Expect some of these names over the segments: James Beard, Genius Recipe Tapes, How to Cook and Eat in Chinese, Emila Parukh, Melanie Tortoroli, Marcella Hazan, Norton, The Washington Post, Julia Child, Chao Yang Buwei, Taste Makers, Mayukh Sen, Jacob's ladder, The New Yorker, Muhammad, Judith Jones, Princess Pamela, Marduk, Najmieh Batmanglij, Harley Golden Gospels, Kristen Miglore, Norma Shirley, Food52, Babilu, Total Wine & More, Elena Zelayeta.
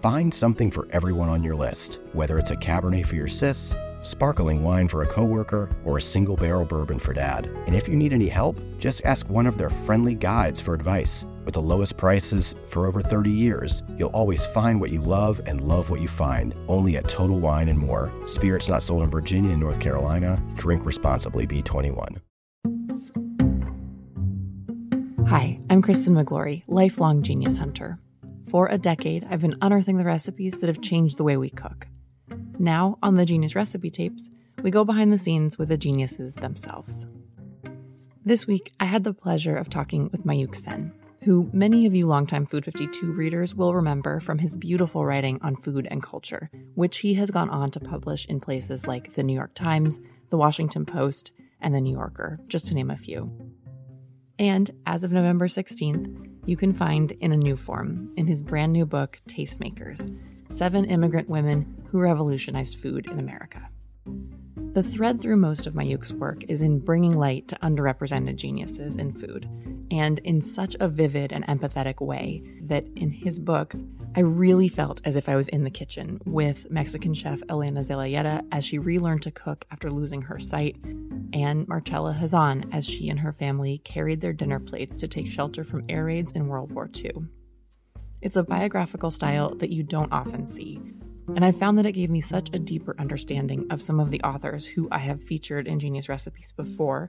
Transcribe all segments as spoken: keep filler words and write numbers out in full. find something for everyone on your list, whether it's a Cabernet for your sis, sparkling wine for a coworker, or a single barrel bourbon for Dad. And if you need any help, just ask one of their friendly guides for advice. With the lowest prices for over thirty years, you'll always find what you love and love what you find. Only at Total Wine and More. Spirits not sold in Virginia and North Carolina. Drink responsibly. B twenty-one. Hi, I'm Kristen Miglore, lifelong genius hunter. For a decade, I've been unearthing the recipes that have changed the way we cook. Now, on the Genius Recipe Tapes, we go behind the scenes with the geniuses themselves. This week, I had the pleasure of talking with Mayukh Sen, who many of you longtime Food fifty-two readers will remember from his beautiful writing on food and culture, which he has gone on to publish in places like The New York Times, The Washington Post, and The New Yorker, just to name a few. And as of November sixteenth, you can find in a new form in his brand new book, Taste Makers, Seven Immigrant Women Who Revolutionized Food in America. The thread through most of Mayukh's work is in bringing light to underrepresented geniuses in food, and in such a vivid and empathetic way that in his book, I really felt as if I was in the kitchen with Mexican chef Elena Zelayeta as she relearned to cook after losing her sight, and Marcella Hazan as she and her family carried their dinner plates to take shelter from air raids in World War Two. It's a biographical style that you don't often see, and I found that it gave me such a deeper understanding of some of the authors who I have featured in Genius Recipes before,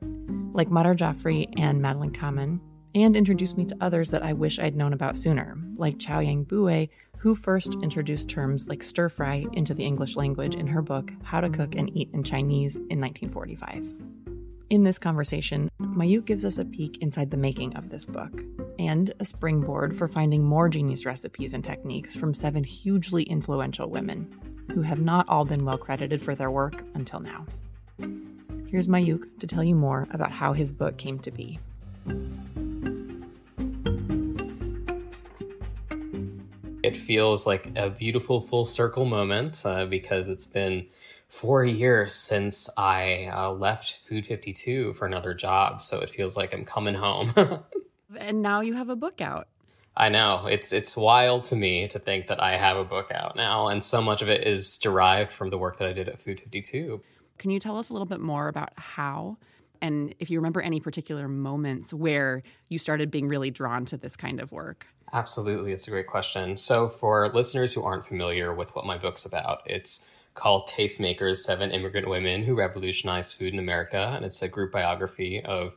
like Madhur Jaffrey and Madeline Common, and introduced me to others that I wish I'd known about sooner, like Chao Yang Buwei, who first introduced terms like stir-fry into the English language in her book, How to Cook and Eat in Chinese, in nineteen forty-five. In this conversation, Mayukh gives us a peek inside the making of this book, and a springboard for finding more genius recipes and techniques from seven hugely influential women, who have not all been well credited for their work until now. Here's Mayukh to tell you more about how his book came to be. It feels like a beautiful full circle moment uh, because it's been four years since I uh, left Food fifty-two for another job. So it feels like I'm coming home. And now you have a book out. I know. It's it's wild to me to think that I have a book out now. And so much of it is derived from the work that I did at Food fifty-two. Can you tell us a little bit more about how, and if you remember any particular moments where you started being really drawn to this kind of work? Absolutely. It's a great question. So for listeners who aren't familiar with what my book's about, it's called Taste Makers, Seven Immigrant Women Who Revolutionized Food in America. And it's a group biography of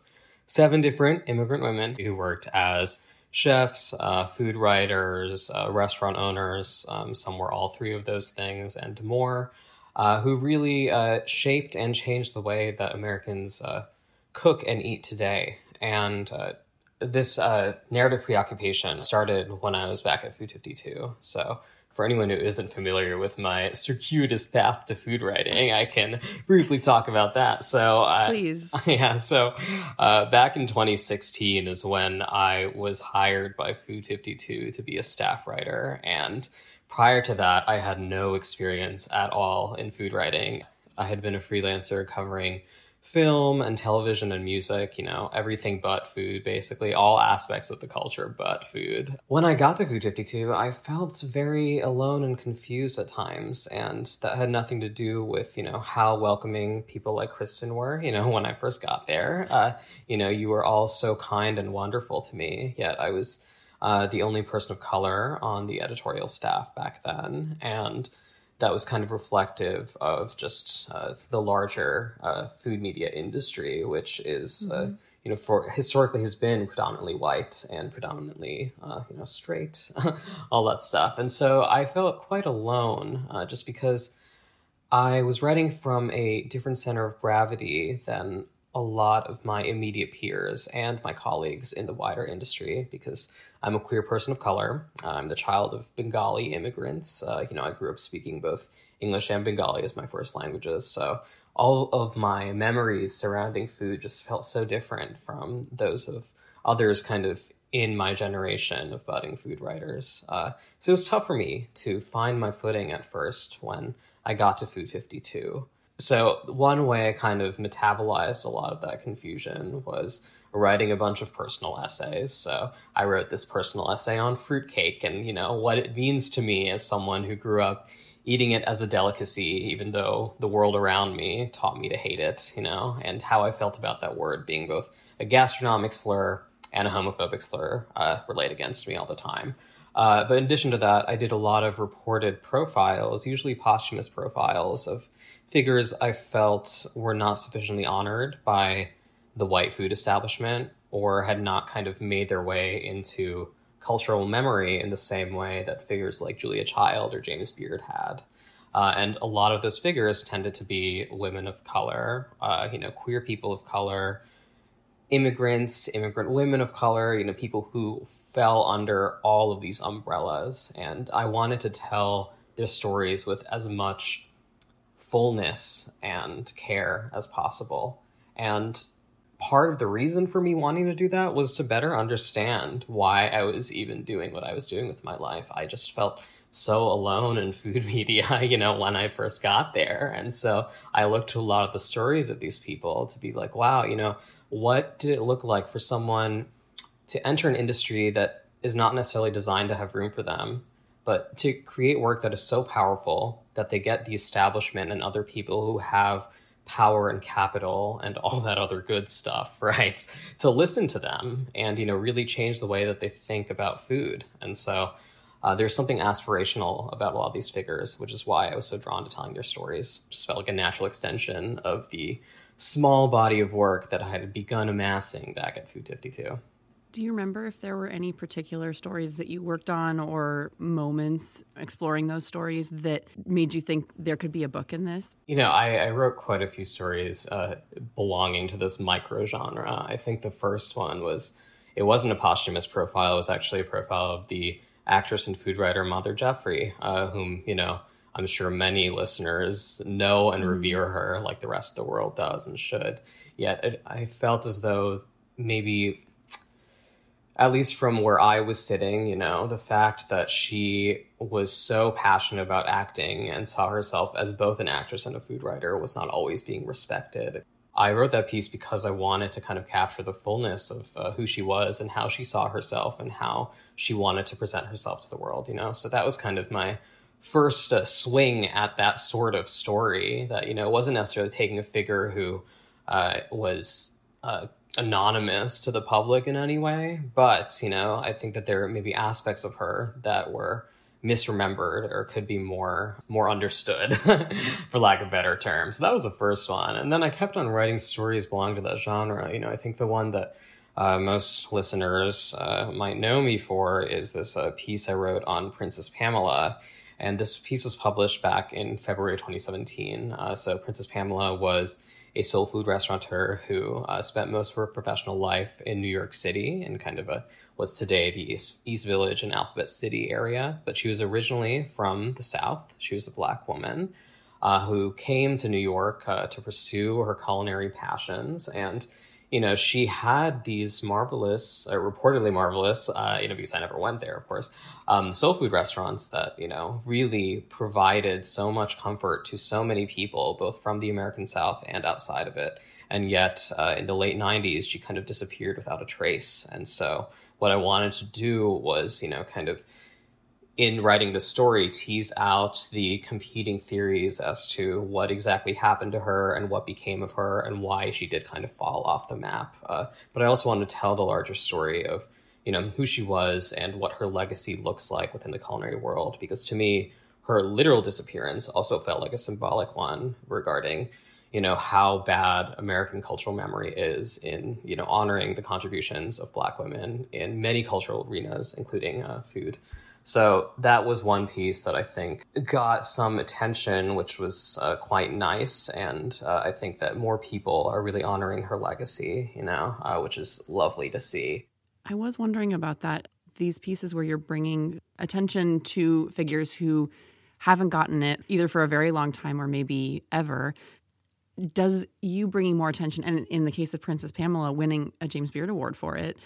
seven different immigrant women who worked as chefs, uh, food writers, uh, restaurant owners. Um, some were all three of those things and more, uh, who really uh, shaped and changed the way that Americans uh, cook and eat today. And uh, This uh, narrative preoccupation started when I was back at Food fifty-two. So for anyone who isn't familiar with my circuitous path to food writing, I can briefly talk about that. So, uh, Please. Yeah, so uh, back in twenty sixteen is when I was hired by Food fifty-two to be a staff writer. And prior to that, I had no experience at all in food writing. I had been a freelancer covering film and television and music, you know, everything but food, basically all aspects of the culture but food. When I got to Food fifty-two, I felt very alone and confused at times, and that had nothing to do with, you know, how welcoming people like Kristen were. You know, when I first got there, uh, you know, you were all so kind and wonderful to me, yet I was uh, the only person of color on the editorial staff back then, and that was kind of reflective of just uh, the larger uh, food media industry, which is, mm-hmm. uh, you know, for historically has been predominantly white and predominantly, uh, you know, straight, all that stuff. And so I felt quite alone uh, just because I was writing from a different center of gravity than a lot of my immediate peers and my colleagues in the wider industry, because I'm a queer person of color. I'm the child of Bengali immigrants. Uh, you know, I grew up speaking both English and Bengali as my first languages. So all of my memories surrounding food just felt so different from those of others kind of in my generation of budding food writers. Uh, so it was tough for me to find my footing at first when I got to Food fifty-two. So one way I kind of metabolized a lot of that confusion was writing a bunch of personal essays. So I wrote this personal essay on fruitcake and, you know, what it means to me as someone who grew up eating it as a delicacy, even though the world around me taught me to hate it, you know, and how I felt about that word being both a gastronomic slur and a homophobic slur uh, relayed against me all the time. Uh, but in addition to that, I did a lot of reported profiles, usually posthumous profiles of figures I felt were not sufficiently honored by the white food establishment or had not kind of made their way into cultural memory in the same way that figures like Julia Child or James Beard had. Uh, and a lot of those figures tended to be women of color, uh, you know, queer people of color, immigrants, immigrant women of color, you know, people who fell under all of these umbrellas. And I wanted to tell their stories with as much fullness and care as possible. And part of the reason for me wanting to do that was to better understand why I was even doing what I was doing with my life. I just felt so alone in food media, you know, when I first got there. And so I looked to a lot of the stories of these people to be like, wow, you know, what did it look like for someone to enter an industry that is not necessarily designed to have room for them, but to create work that is so powerful that they get the establishment and other people who have power and capital and all that other good stuff, right, to listen to them and, you know, really change the way that they think about food. And so uh, there's something aspirational about a lot of these figures, which is why I was so drawn to telling their stories. Just felt like a natural extension of the small body of work that I had begun amassing back at Food fifty-two. Do you remember if there were any particular stories that you worked on or moments exploring those stories that made you think there could be a book in this? You know, I, I wrote quite a few stories uh, belonging to this micro genre. I think the first one was, it wasn't a posthumous profile. It was actually a profile of the actress and food writer Madhur Jaffrey, uh, whom, you know, I'm sure many listeners know and mm. revere her like the rest of the world does and should. Yet it, I felt as though maybe, at least from where I was sitting, you know, the fact that she was so passionate about acting and saw herself as both an actress and a food writer was not always being respected. I wrote that piece because I wanted to kind of capture the fullness of uh, who she was and how she saw herself and how she wanted to present herself to the world, you know? So that was kind of my first uh, swing at that sort of story that, you know, wasn't necessarily taking a figure who uh, was... Uh, anonymous to the public in any way, but, you know, I think that there may be aspects of her that were misremembered or could be more more understood, for lack of better terms. So that was the first one. And then I kept on writing stories belonging to that genre. You know, I think the one that uh, most listeners uh, might know me for is this uh, piece I wrote on Princess Pamela. And this piece was published back in February twenty seventeen. Uh, so Princess Pamela was a soul food restaurateur who uh, spent most of her professional life in New York City and kind of a, what's today the East, East Village and Alphabet City area. But she was originally from the South. She was a Black woman uh, who came to New York uh, to pursue her culinary passions. And, you know, she had these marvelous, uh, reportedly marvelous, uh, you know, because I never went there, of course, um, soul food restaurants that, you know, really provided so much comfort to so many people, both from the American South and outside of it. And yet uh, in the late nineties, she kind of disappeared without a trace. And so what I wanted to do was, you know, kind of in writing the story, tease out the competing theories as to what exactly happened to her and what became of her and why she did kind of fall off the map. Uh, but I also wanted to tell the larger story of, you know, who she was and what her legacy looks like within the culinary world. Because to me, her literal disappearance also felt like a symbolic one regarding, you know, how bad American cultural memory is in, you know, honoring the contributions of Black women in many cultural arenas, including uh, food. So that was one piece that I think got some attention, which was uh, quite nice. And uh, I think that more people are really honoring her legacy, you know, uh, which is lovely to see. I was wondering about that. These pieces where you're bringing attention to figures who haven't gotten it either for a very long time or maybe ever. Does you bringing more attention, and in the case of Princess Pamela winning a James Beard Award for it,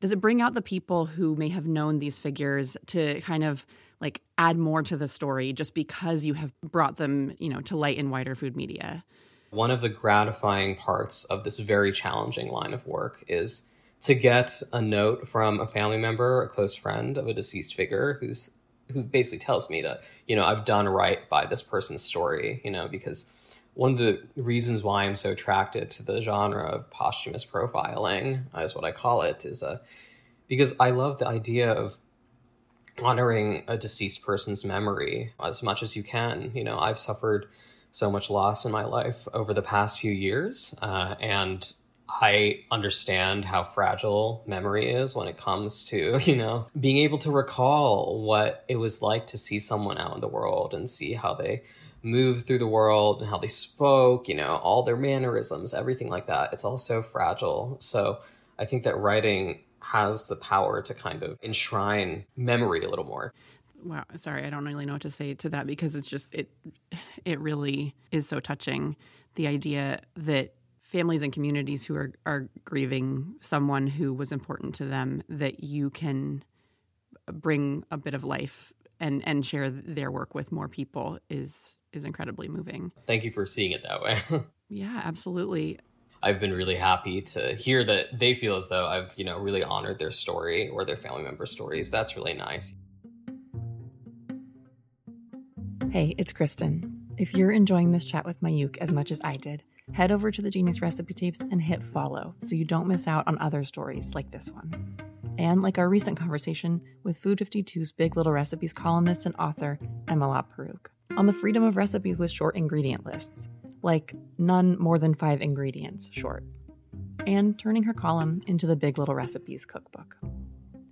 does it bring out the people who may have known these figures to kind of like add more to the story just because you have brought them, you know, to light in wider food media? One of the gratifying parts of this very challenging line of work is to get a note from a family member, a close friend of a deceased figure who's who basically tells me that, you know, I've done right by this person's story, you know, because one of the reasons why I'm so attracted to the genre of posthumous profiling, is what I call it, is uh, because I love the idea of honoring a deceased person's memory as much as you can. You know, I've suffered so much loss in my life over the past few years, uh, and I understand how fragile memory is when it comes to, you know, being able to recall what it was like to see someone out in the world and see how they moved through the world and how they spoke, you know, all their mannerisms, everything like that. It's all so fragile. So I think that writing has the power to kind of enshrine memory a little more. Wow. Sorry, I don't really know what to say to that, because it's just, it, it really is so touching. The idea that families and communities who are, are grieving someone who was important to them, that you can bring a bit of life and, and share their work with more people is is incredibly moving. Thank you for seeing it that way. Yeah, absolutely. I've been really happy to hear that they feel as though I've, you know, really honored their story or their family member stories. That's really nice. Hey, it's Kristen. If you're enjoying this chat with Mayukh as much as I did, head over to the Genius Recipe Tapes and hit follow so you don't miss out on other stories like this one. And like our recent conversation with Food fifty-two's Big Little Recipes columnist and author, Emila Parukh, on the freedom of recipes with short ingredient lists, like none more than five ingredients short, and turning her column into the Big Little Recipes cookbook.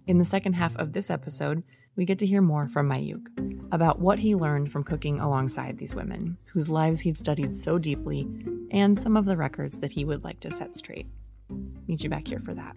In the second half of this episode, we get to hear more from Mayukh about what he learned from cooking alongside these women, whose lives he'd studied so deeply, and some of the records that he would like to set straight. Meet you back here for that.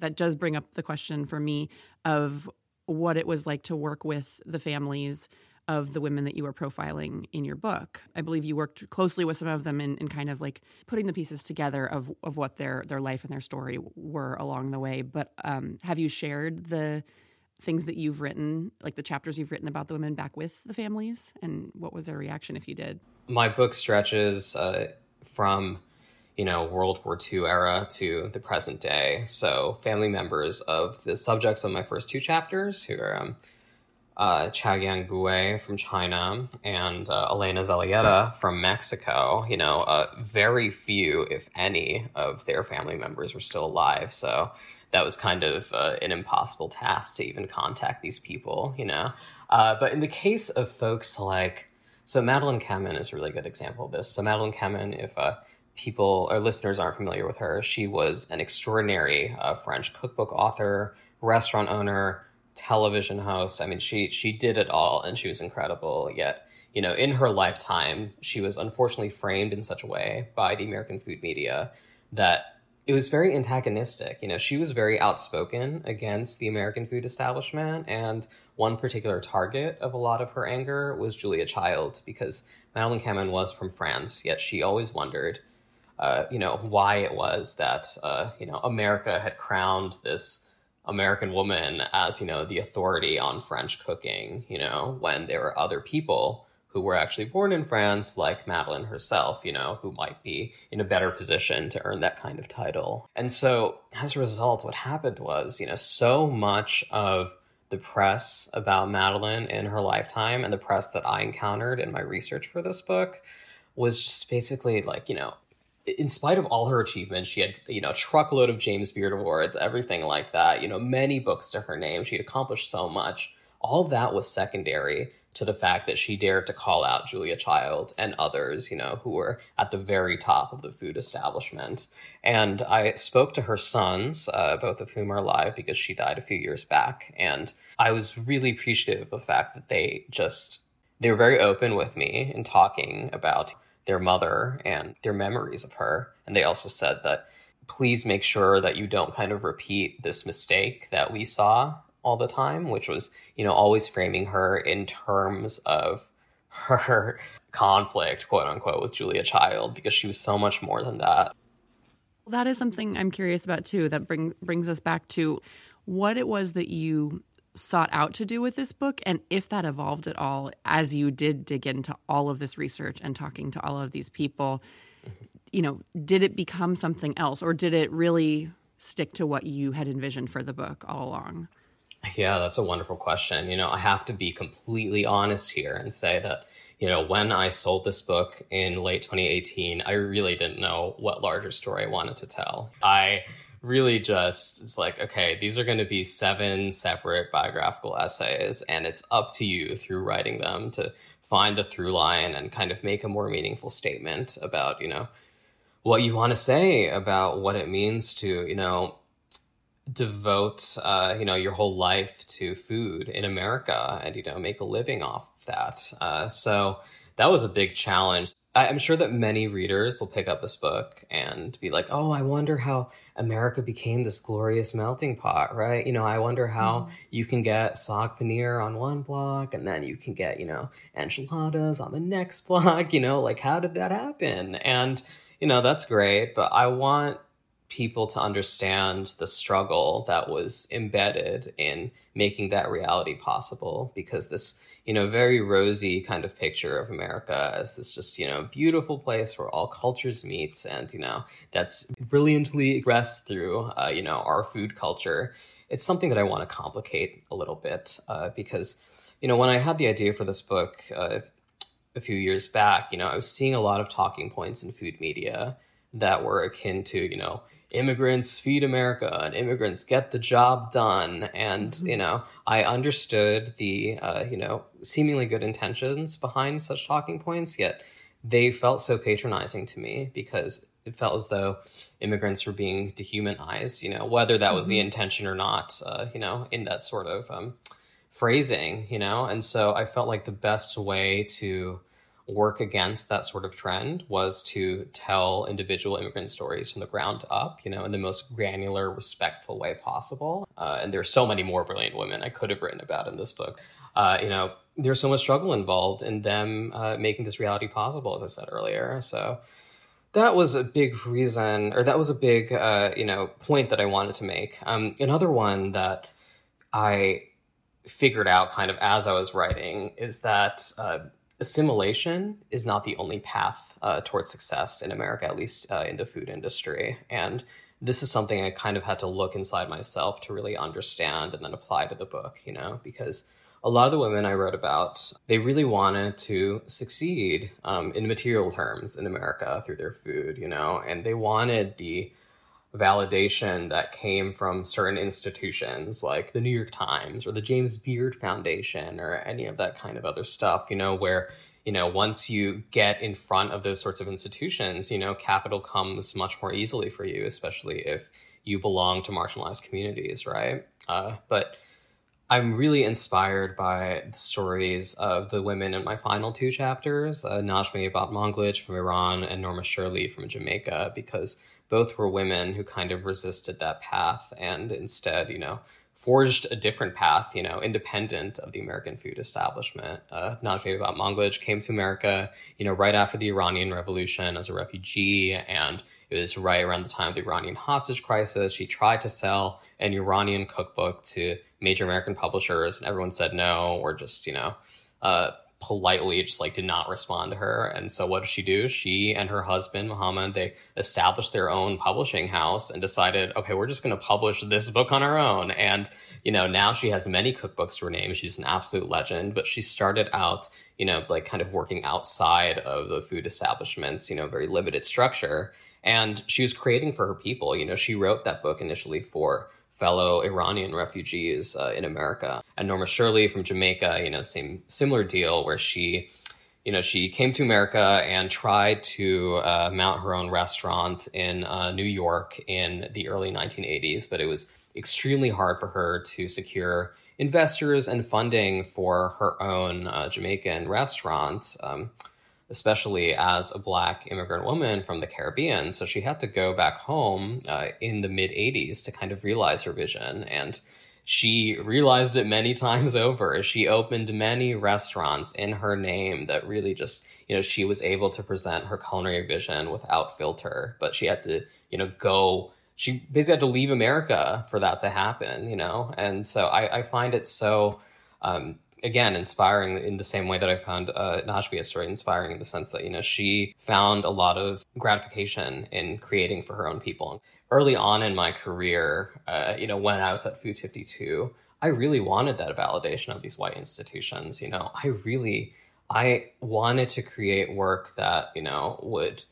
That does bring up the question for me of what it was like to work with the families of the women that you were profiling in your book. I believe you worked closely with some of them in, in kind of like putting the pieces together of, of what their, their life and their story were along the way. But um, have you shared the things that you've written, like the chapters you've written about the women, back with the families? And what was their reaction if you did? My book stretches uh, from... you know, World War Two era to the present day. So family members of the subjects of my first two chapters, who are um, uh, Chao Yang Buwei from China and uh, Elena Zelayeta from Mexico, you know, uh, very few, if any, of their family members were still alive. So that was kind of uh, an impossible task to even contact these people, you know. Uh, but in the case of folks like, so Madeline Kamman is a really good example of this. So Madeline Kamman, if... Uh, people or listeners aren't familiar with her, she was an extraordinary uh, French cookbook author, restaurant owner, television host. I mean, she she did it all, and she was incredible. Yet, you know, in her lifetime, she was unfortunately framed in such a way by the American food media that it was very antagonistic. You know, she was very outspoken against the American food establishment, and one particular target of a lot of her anger was Julia Child, because Madeleine Kamman was from France, yet she always wondered, Uh, you know, why it was that, uh, you know, America had crowned this American woman as, you know, the authority on French cooking, you know, when there were other people who were actually born in France, like Madeline herself, you know, who might be in a better position to earn that kind of title. And so as a result, what happened was, you know, so much of the press about Madeline in her lifetime and the press that I encountered in my research for this book was just basically like, you know, in spite of all her achievements, she had, you know, a truckload of James Beard awards, everything like that, you know, many books to her name. She had accomplished so much. All of that was secondary to the fact that she dared to call out Julia Child and others, you know, who were at the very top of the food establishment. And I spoke to her sons, uh, both of whom are alive because she died a few years back. And I was really appreciative of the fact that they just, they were very open with me in talking about their mother and their memories of her. And they also said that, please make sure that you don't kind of repeat this mistake that we saw all the time, which was, you know, always framing her in terms of her conflict, quote unquote, with Julia Child, because she was so much more than that. Well, that is something I'm curious about, too, that bring, brings us back to what it was that you sought out to do with this book, and if that evolved at all as you did dig into all of this research and talking to all of these people. You know, did it become something else, or did it really stick to what you had envisioned for the book all along? Yeah, that's a wonderful question. You know, I have to be completely honest here and say that, you know, when I sold this book in late twenty eighteen, I really didn't know what larger story I wanted to tell. I really just, it's like, okay, these are going to be seven separate biographical essays, and it's up to you through writing them to find the through line and kind of make a more meaningful statement about, you know, what you want to say about what it means to, you know, devote, uh, you know, your whole life to food in America and, you know, make a living off of that. Uh, so that was a big challenge. I'm sure that many readers will pick up this book and be like, oh, I wonder how America became this glorious melting pot, right? You know, I wonder how mm. you can get saag paneer on one block and then you can get, you know, enchiladas on the next block, you know, like how did that happen? And, you know, that's great, but I want people to understand the struggle that was embedded in making that reality possible, because this, you know, very rosy kind of picture of America as this just, you know, beautiful place where all cultures meet. And, you know, that's brilliantly expressed through, uh, you know, our food culture. It's something that I want to complicate a little bit uh, because, you know, when I had the idea for this book uh, a few years back, you know, I was seeing a lot of talking points in food media that were akin to, you know, immigrants feed America and immigrants get the job done. And, mm-hmm. you know, I understood the, uh, you know, seemingly good intentions behind such talking points, yet they felt so patronizing to me because it felt as though immigrants were being dehumanized, you know, whether that was mm-hmm. the intention or not, uh, you know, in that sort of um, phrasing, you know. And so I felt like the best way to work against that sort of trend was to tell individual immigrant stories from the ground up, you know, in the most granular, respectful way possible. Uh, and there are so many more brilliant women I could have written about in this book. Uh, you know, there's so much struggle involved in them uh, making this reality possible, as I said earlier. So that was a big reason, or that was a big, uh, you know, point that I wanted to make. Um, another one that I figured out kind of as I was writing is that, uh, assimilation is not the only path uh, towards success in America, at least uh, in the food industry. And this is something I kind of had to look inside myself to really understand and then apply to the book, you know, because a lot of the women I wrote about, they really wanted to succeed um, in material terms in America through their food, you know, and they wanted the validation that came from certain institutions like the New York Times or the James Beard Foundation or any of that kind of other stuff, you know, where, you know, once you get in front of those sorts of institutions, you know, capital comes much more easily for you, especially if you belong to marginalized communities, right? Uh, but I'm really inspired by the stories of the women in my final two chapters, uh, Najmieh Batmanglij from Iran and Norma Shirley from Jamaica, because both were women who kind of resisted that path and instead, you know, forged a different path, you know, independent of the American food establishment. Uh, Najmieh Batmanglij came to America, you know, right after the Iranian Revolution as a refugee, and it was right around the time of the Iranian hostage crisis. She tried to sell an Iranian cookbook to major American publishers, and everyone said no, or just, you know, uh, politely just like did not respond to her. And so what did she do? She and her husband, Muhammad, they established their own publishing house and decided, okay, we're just going to publish this book on our own. And, you know, now she has many cookbooks to her name. She's an absolute legend, but she started out, you know, like kind of working outside of the food establishment's, you know, very limited structure. And she was creating for her people. You know, she wrote that book initially for fellow Iranian refugees uh, in America. And Norma Shirley from Jamaica, you know, same similar deal where she, you know, she came to America and tried to uh, mount her own restaurant in uh, New York in the early nineteen eighties. But it was extremely hard for her to secure investors and funding for her own uh, Jamaican restaurants, um, especially as a Black immigrant woman from the Caribbean. So she had to go back home uh, in the mid-eighties to kind of realize her vision. And she realized it many times over. She opened many restaurants in her name that really just, you know, she was able to present her culinary vision without filter. But she had to, you know, go, she basically had to leave America for that to happen, you know? And so I, I find it so... Um, Again, inspiring in the same way that I found uh, Najmieh's story inspiring, in the sense that, you know, she found a lot of gratification in creating for her own people. Early on in my career, uh, you know, when I was at Food fifty-two, I really wanted that validation of these white institutions. You know, I really, I wanted to create work that, you know, would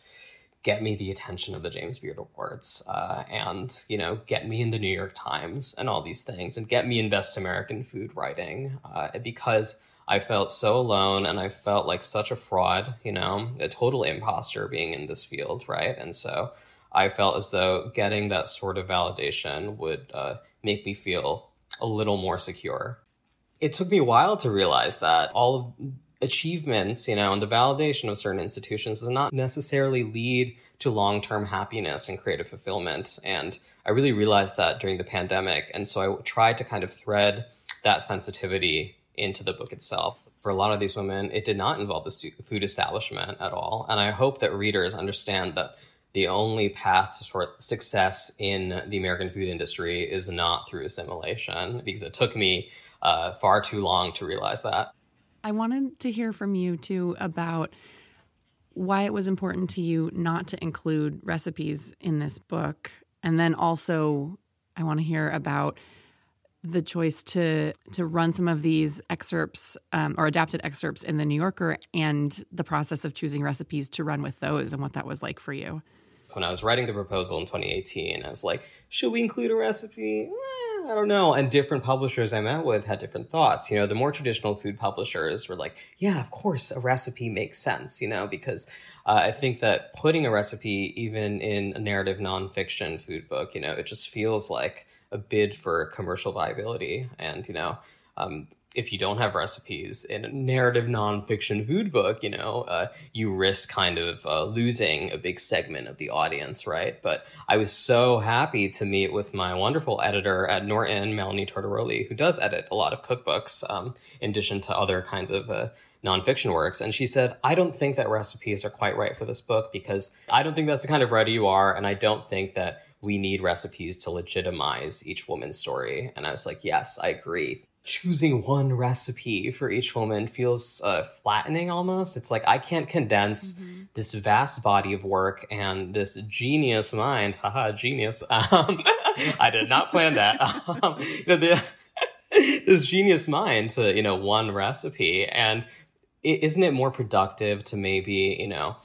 get me the attention of the James Beard Awards, uh, and, you know, get me in the New York Times and all these things, and get me in Best American Food Writing, uh, because I felt so alone and I felt like such a fraud, you know, a total imposter being in this field, right? And so I felt as though getting that sort of validation would uh, make me feel a little more secure. It took me a while to realize that all of achievements, you know, and the validation of certain institutions does not necessarily lead to long-term happiness and creative fulfillment. And I really realized that during the pandemic. And so I tried to kind of thread that sensitivity into the book itself. For a lot of these women, it did not involve the food establishment at all. And I hope that readers understand that the only path to sort of success in the American food industry is not through assimilation, because it took me uh, far too long to realize that. I wanted to hear from you, too, about why it was important to you not to include recipes in this book. And then also, I want to hear about the choice to to run some of these excerpts um, or adapted excerpts in The New Yorker, and the process of choosing recipes to run with those and what that was like for you. When I was writing the proposal in twenty eighteen, I was like, should we include a recipe? I don't know. And different publishers I met with had different thoughts. You know, the more traditional food publishers were like, yeah, of course, a recipe makes sense, you know, because uh, I think that putting a recipe, even in a narrative nonfiction food book, you know, it just feels like a bid for commercial viability. And, you know, um, if you don't have recipes in a narrative nonfiction food book, you know, uh, you risk kind of uh, losing a big segment of the audience, right? But I was so happy to meet with my wonderful editor at Norton, Melanie Tortoroli, who does edit a lot of cookbooks, um, in addition to other kinds of uh, nonfiction works. And she said, I don't think that recipes are quite right for this book, because I don't think that's the kind of writer you are. And I don't think that we need recipes to legitimize each woman's story. And I was like, yes, I agree. Choosing one recipe for each woman feels uh, flattening almost. It's like, I can't condense mm-hmm. this vast body of work and this genius mind. Haha, genius. Um, I did not plan that. Um, you know, the, this genius mind to, you know, one recipe. And it, isn't it more productive to maybe, you know,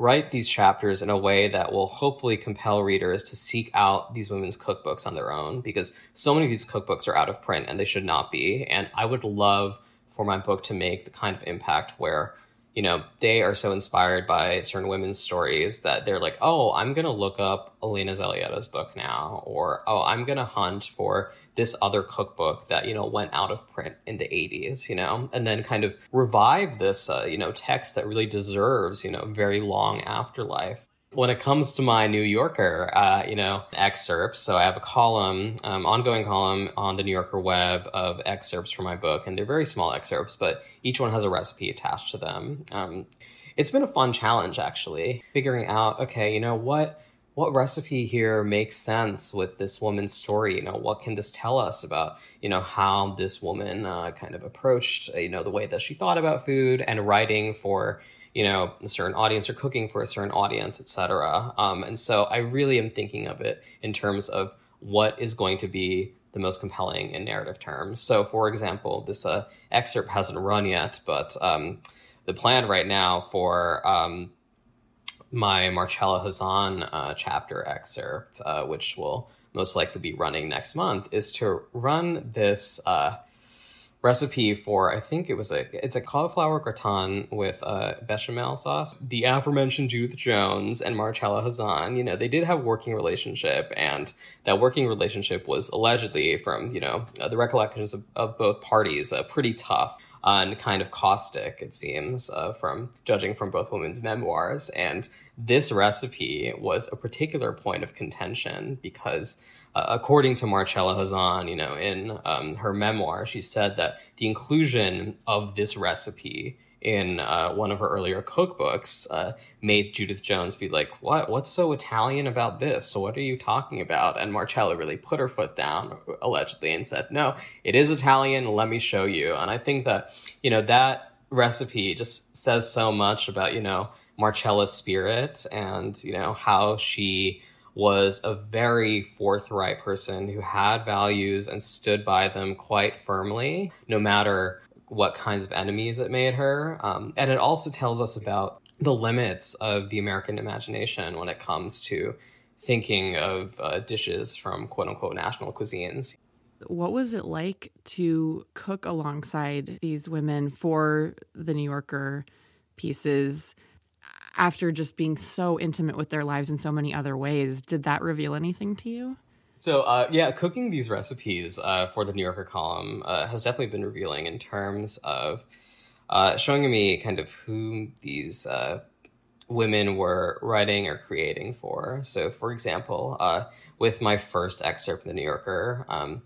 write these chapters in a way that will hopefully compel readers to seek out these women's cookbooks on their own, because so many of these cookbooks are out of print and they should not be. And I would love for my book to make the kind of impact where, you know, they are so inspired by certain women's stories that they're like, oh, I'm going to look up Elena Zeleyeta's book now, or, oh, I'm going to hunt for this other cookbook that, you know, went out of print in the eighties, you know, and then kind of revive this, uh, you know, text that really deserves, you know, very long afterlife. When it comes to my New Yorker, uh, you know, excerpts, so I have a column, um, ongoing column on the New Yorker web of excerpts from my book, and they're very small excerpts, but each one has a recipe attached to them. Um, it's been a fun challenge, actually, figuring out, okay, you know, what what recipe here makes sense with this woman's story? You know, what can this tell us about, you know, how this woman uh, kind of approached, you know, the way that she thought about food and writing for, you know, a certain audience or cooking for a certain audience, et cetera. Um, and so I really am thinking of it in terms of what is going to be the most compelling in narrative terms. So, for example, this uh, excerpt hasn't run yet, but um, the plan right now for um, my Marcella Hazan uh, chapter excerpt, uh, which will most likely be running next month, is to run this uh recipe for, I think it was a, it's a cauliflower gratin with uh, bechamel sauce. The aforementioned Judith Jones and Marcella Hazan, you know, they did have a working relationship, and that working relationship was allegedly, from, you know, uh, the recollections of, of both parties, uh, pretty tough uh, and kind of caustic, it seems, uh, from judging from both women's memoirs. And this recipe was a particular point of contention because, according to Marcella Hazan, you know, in um, her memoir, she said that the inclusion of this recipe in uh, one of her earlier cookbooks uh, made Judith Jones be like, what? What's so Italian about this? So what are you talking about? And Marcella really put her foot down, allegedly, and said, no, it is Italian. Let me show you. And I think that, you know, that recipe just says so much about, you know, Marcella's spirit and, you know, how she was a very forthright person who had values and stood by them quite firmly, no matter what kinds of enemies it made her. Um, and it also tells us about the limits of the American imagination when it comes to thinking of uh, dishes from quote unquote national cuisines. What was it like to cook alongside these women for the New Yorker pieces, after just being so intimate with their lives in so many other ways? Did that reveal anything to you? So, uh, yeah, cooking these recipes uh, for the New Yorker column uh, has definitely been revealing in terms of uh, showing me kind of who these uh, women were writing or creating for. So, for example, uh, with my first excerpt in the New Yorker um,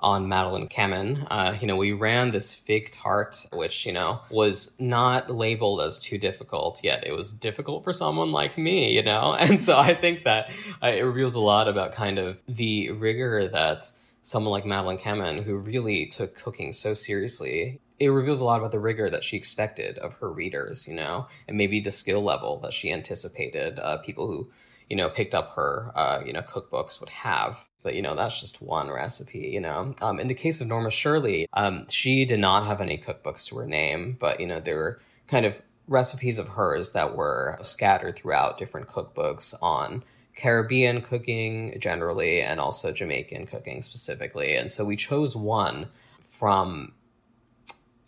on Madeline Common, uh, you know, we ran this fig tart, which, you know, was not labeled as too difficult, yet it was difficult for someone like me, you know? And so I think that uh, it reveals a lot about kind of the rigor that someone like Madeline Common, who really took cooking so seriously, it reveals a lot about the rigor that she expected of her readers, you know, and maybe the skill level that she anticipated uh, people who, you know, picked up her, uh, you know, cookbooks would have. But, you know, that's just one recipe, you know. Um, in the case of Norma Shirley, um, she did not have any cookbooks to her name, but, you know, there were kind of recipes of hers that were scattered throughout different cookbooks on Caribbean cooking generally, and also Jamaican cooking specifically. And so we chose one from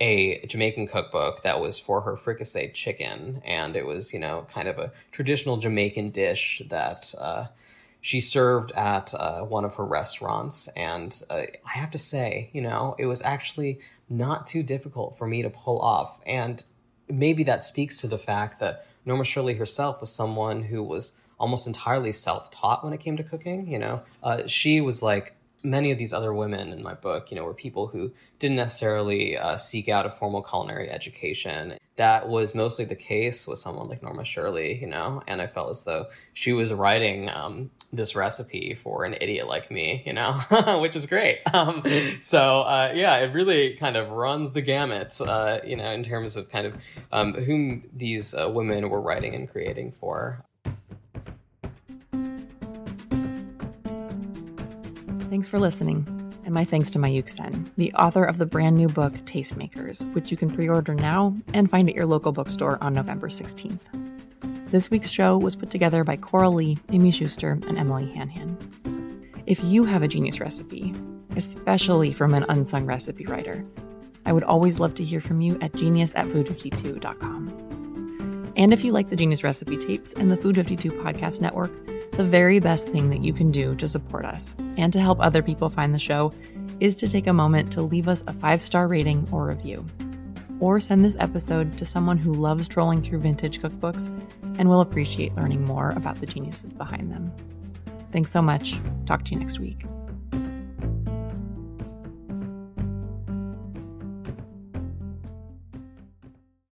a Jamaican cookbook that was for her fricasseed chicken. And it was, you know, kind of a traditional Jamaican dish that uh, she served at uh, one of her restaurants. And uh, I have to say, you know, it was actually not too difficult for me to pull off. And maybe that speaks to the fact that Norma Shirley herself was someone who was almost entirely self-taught when it came to cooking. You know, uh, she was like, many of these other women in my book, you know, were people who didn't necessarily uh, seek out a formal culinary education. That was mostly the case with someone like Norma Shirley, you know, and I felt as though she was writing um, this recipe for an idiot like me, you know, which is great. Um, so, uh, yeah, it really kind of runs the gamut, uh, you know, in terms of kind of um, whom these uh, women were writing and creating for. Thanks for listening, and my thanks to Mayukh Sen, the author of the brand new book, Taste Makers, which you can pre-order now and find at your local bookstore on November sixteenth. This week's show was put together by Coral Lee, Amy Schuster, and Emily Hanhan. If you have a genius recipe, especially from an unsung recipe writer, I would always love to hear from you at genius at food fifty two dot com. And if you like the Genius Recipe Tapes and the Food fifty-two Podcast Network, the very best thing that you can do to support us and to help other people find the show is to take a moment to leave us a five-star rating or review. or send this episode to someone who loves trolling through vintage cookbooks and will appreciate learning more about the geniuses behind them. Thanks so much. Talk to you next week.